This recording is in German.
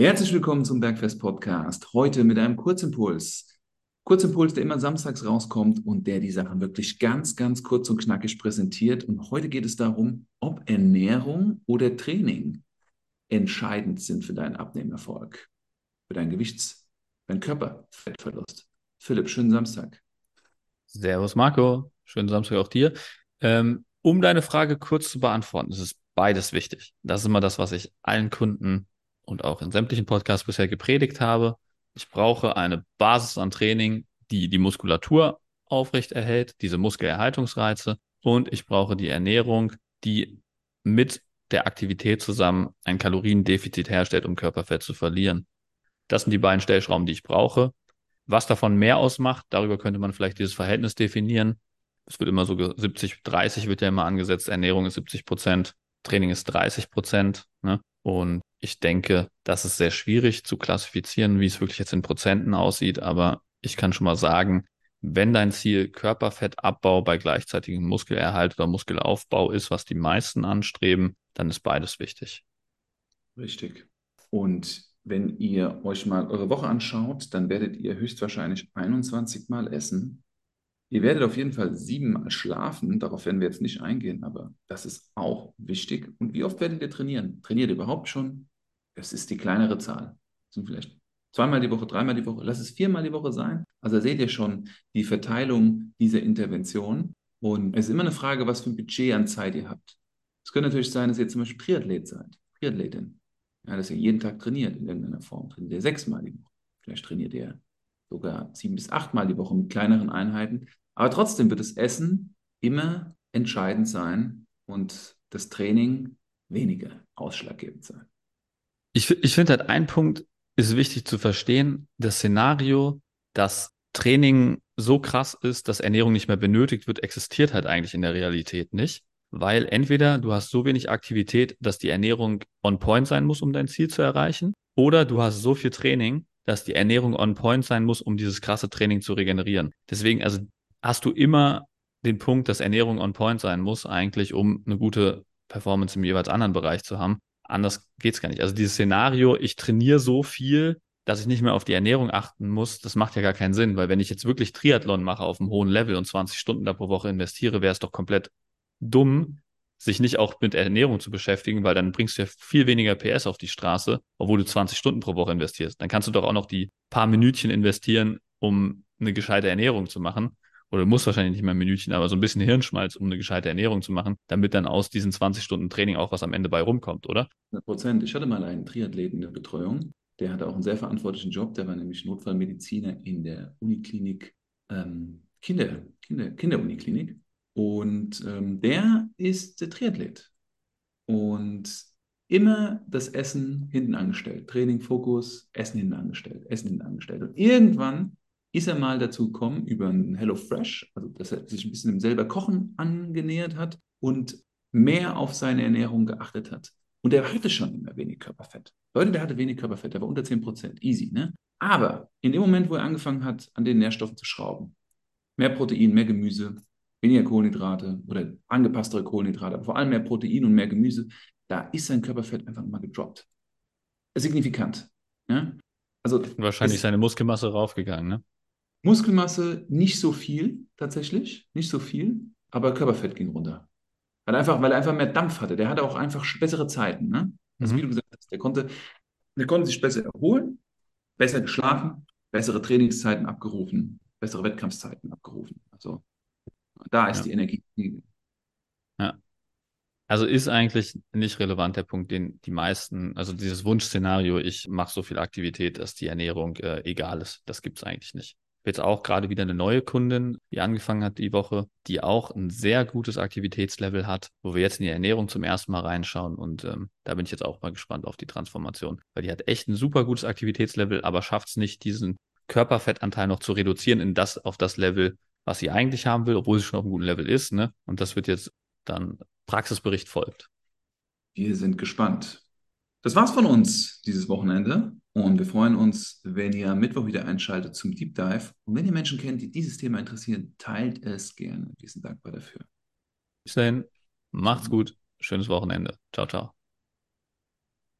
Herzlich willkommen zum Bergfest-Podcast. Heute mit einem Kurzimpuls. Kurzimpuls, der immer samstags rauskommt und der die Sachen wirklich ganz, ganz kurz und knackig präsentiert. Und heute geht es darum, ob Ernährung oder Training entscheidend sind für deinen Abnehmerfolg, für dein Gewichts, dein Körper, Fettverlust. Philipp, schönen Samstag. Servus Marco, schönen Samstag auch dir. Um deine Frage kurz zu beantworten, es ist beides wichtig. Das ist immer das, was ich allen Kunden und auch in sämtlichen Podcasts bisher gepredigt habe. Ich brauche eine Basis an Training, die die Muskulatur aufrecht erhält, diese Muskelerhaltungsreize, und ich brauche die Ernährung, die mit der Aktivität zusammen ein Kaloriendefizit herstellt, um Körperfett zu verlieren. Das sind die beiden Stellschrauben, die ich brauche. Was davon mehr ausmacht, darüber könnte man vielleicht dieses Verhältnis definieren. Es wird immer so 70-30 wird ja immer angesetzt. Ernährung ist 70%, Training ist 30%, ne? Und ich denke, das ist sehr schwierig zu klassifizieren, wie es wirklich jetzt in Prozenten aussieht. Aber ich kann schon mal sagen, wenn dein Ziel Körperfettabbau bei gleichzeitigem Muskelerhalt oder Muskelaufbau ist, was die meisten anstreben, dann ist beides wichtig. Richtig. Und wenn ihr euch mal eure Woche anschaut, dann werdet ihr höchstwahrscheinlich 21 Mal essen. Ihr werdet auf jeden Fall 7 Mal schlafen, darauf werden wir jetzt nicht eingehen, aber das ist auch wichtig. Und wie oft werdet ihr trainieren? Trainiert ihr überhaupt schon? Das ist die kleinere Zahl. Das sind vielleicht 2-mal die Woche, 3-mal die Woche, lass es 4-mal die Woche sein. Also seht ihr schon die Verteilung dieser Intervention. Und es ist immer eine Frage, was für ein Budget an Zeit ihr habt. Es könnte natürlich sein, dass ihr zum Beispiel Triathlet seid, Triathletin. Ja, dass ihr jeden Tag trainiert in irgendeiner Form. Trainiert ihr 6-mal die Woche. Vielleicht trainiert ihr sogar 7- bis 8-mal die Woche mit kleineren Einheiten. Aber trotzdem wird das Essen immer entscheidend sein und das Training weniger ausschlaggebend sein. Ich finde halt, ein Punkt ist wichtig zu verstehen. Das Szenario, dass Training so krass ist, dass Ernährung nicht mehr benötigt wird, existiert halt eigentlich in der Realität nicht. Weil entweder du hast so wenig Aktivität, dass die Ernährung on point sein muss, um dein Ziel zu erreichen, oder du hast so viel Training, dass die Ernährung on point sein muss, um dieses krasse Training zu regenerieren. Deswegen, also hast du immer den Punkt, dass Ernährung on point sein muss eigentlich, um eine gute Performance im jeweils anderen Bereich zu haben. Anders geht's gar nicht. Also dieses Szenario, ich trainiere so viel, dass ich nicht mehr auf die Ernährung achten muss, das macht ja gar keinen Sinn, weil wenn ich jetzt wirklich Triathlon mache auf einem hohen Level und 20 Stunden da pro Woche investiere, wäre es doch komplett dumm, sich nicht auch mit Ernährung zu beschäftigen, weil dann bringst du ja viel weniger PS auf die Straße, obwohl du 20 Stunden pro Woche investierst. Dann kannst du doch auch noch die paar Minütchen investieren, um eine gescheite Ernährung zu machen. Oder du musst wahrscheinlich nicht mehr Minütchen, aber so ein bisschen Hirnschmalz, um eine gescheite Ernährung zu machen, damit dann aus diesen 20 Stunden Training auch was am Ende bei rumkommt, oder? 100%. Ich hatte mal einen Triathleten in der Betreuung, der hatte auch einen sehr verantwortlichen Job, der war nämlich Notfallmediziner in der Uniklinik, Kinderuniklinik. Und der ist der Triathlet. Und immer das Essen hinten angestellt. Training, Fokus, Essen hinten angestellt. Und irgendwann ist er mal dazu gekommen über ein HelloFresh, also dass er sich ein bisschen dem selber Kochen angenähert hat und mehr auf seine Ernährung geachtet hat. Und er hatte schon immer wenig Körperfett. Leute, der hatte wenig Körperfett, der war unter 10%, easy, ne? Aber in dem Moment, wo er angefangen hat, an den Nährstoffen zu schrauben, mehr Protein, mehr Gemüse, weniger Kohlenhydrate oder angepasstere Kohlenhydrate, aber vor allem mehr Protein und mehr Gemüse, da ist sein Körperfett einfach mal gedroppt. Signifikant, ne? Also wahrscheinlich seine Muskelmasse raufgegangen, ne? Muskelmasse nicht so viel, tatsächlich, nicht so viel, aber Körperfett ging runter. Weil er einfach mehr Dampf hatte. Der hatte auch einfach bessere Zeiten, ne? Also wie du gesagt hast, der konnte sich besser erholen, besser geschlafen, bessere Trainingszeiten abgerufen, bessere Wettkampfzeiten abgerufen. Also da ist die Energie. Ja. Also ist eigentlich nicht relevant der Punkt, den die meisten, also dieses Wunschszenario, ich mache so viel Aktivität, dass die Ernährung egal ist, das gibt es eigentlich nicht. Jetzt auch gerade wieder eine neue Kundin, die angefangen hat die Woche, die auch ein sehr gutes Aktivitätslevel hat, wo wir jetzt in die Ernährung zum ersten Mal reinschauen, und da bin ich jetzt auch mal gespannt auf die Transformation, weil die hat echt ein super gutes Aktivitätslevel, aber schafft es nicht, diesen Körperfettanteil noch zu reduzieren auf das Level, was sie eigentlich haben will, obwohl sie schon auf einem guten Level ist, ne? Und das wird jetzt dann Praxisbericht folgt. Wir sind gespannt. Das war's von uns dieses Wochenende. Und wir freuen uns, wenn ihr am Mittwoch wieder einschaltet zum Deep Dive. Und wenn ihr Menschen kennt, die dieses Thema interessieren, teilt es gerne. Wir sind dankbar dafür. Bis dahin, macht's gut, schönes Wochenende. Ciao, ciao.